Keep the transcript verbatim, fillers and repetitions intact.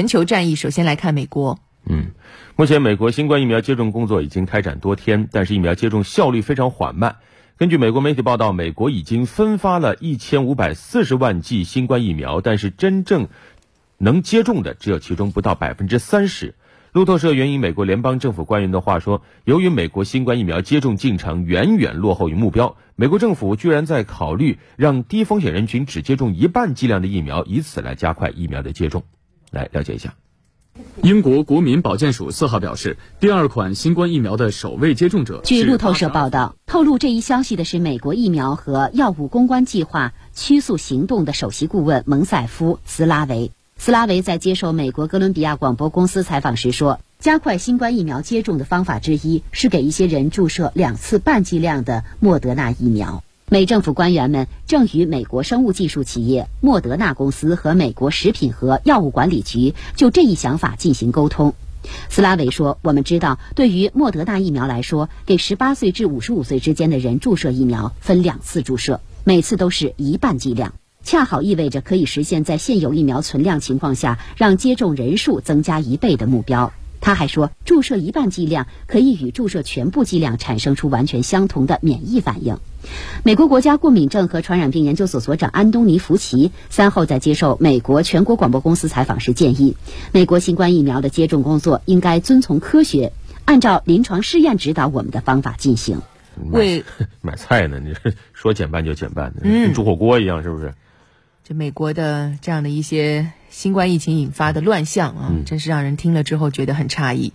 全球战役，首先来看美国。嗯，目前美国新冠疫苗接种工作已经开展多天，但是疫苗接种效率非常缓慢。根据美国媒体报道，美国已经分发了一千五百四十万剂新冠疫苗，但是真正能接种的只有其中不到 百分之三十。 路透社援引美国联邦政府官员的话说，由于美国新冠疫苗接种进程远远落后于目标，美国政府居然在考虑让低风险人群只接种一半剂量的疫苗，以此来加快疫苗的接种。来了解一下。英国国民保健署四号表示，第二款新冠疫苗的首位接种者。据路透社报道，透露这一消息的是美国疫苗和药物攻关计划驱速行动的首席顾问蒙塞夫·斯拉维。斯拉维在接受美国哥伦比亚广播公司采访时说，加快新冠疫苗接种的方法之一是给一些人注射两次半剂量的莫德纳疫苗。美政府官员们正与美国生物技术企业莫德纳公司和美国食品和药物管理局就这一想法进行沟通。斯拉维说，我们知道对于莫德纳疫苗来说，给十八岁至五十五岁之间的人注射疫苗分两次注射，每次都是一半剂量，恰好意味着可以实现在现有疫苗存量情况下让接种人数增加一倍的目标。他还说，注射一半剂量可以与注射全部剂量产生出完全相同的免疫反应。美国国家过敏症和传染病研究所所长安东尼·福奇三号在接受美国全国广播公司采访时建议，美国新冠疫苗的接种工作应该遵从科学，按照临床试验指导我们的方法进行。为 买, 买菜呢，你说减半就减半，跟煮火锅一样，是不是？这美国的这样的一些新冠疫情引发的乱象啊，真是让人听了之后觉得很诧异。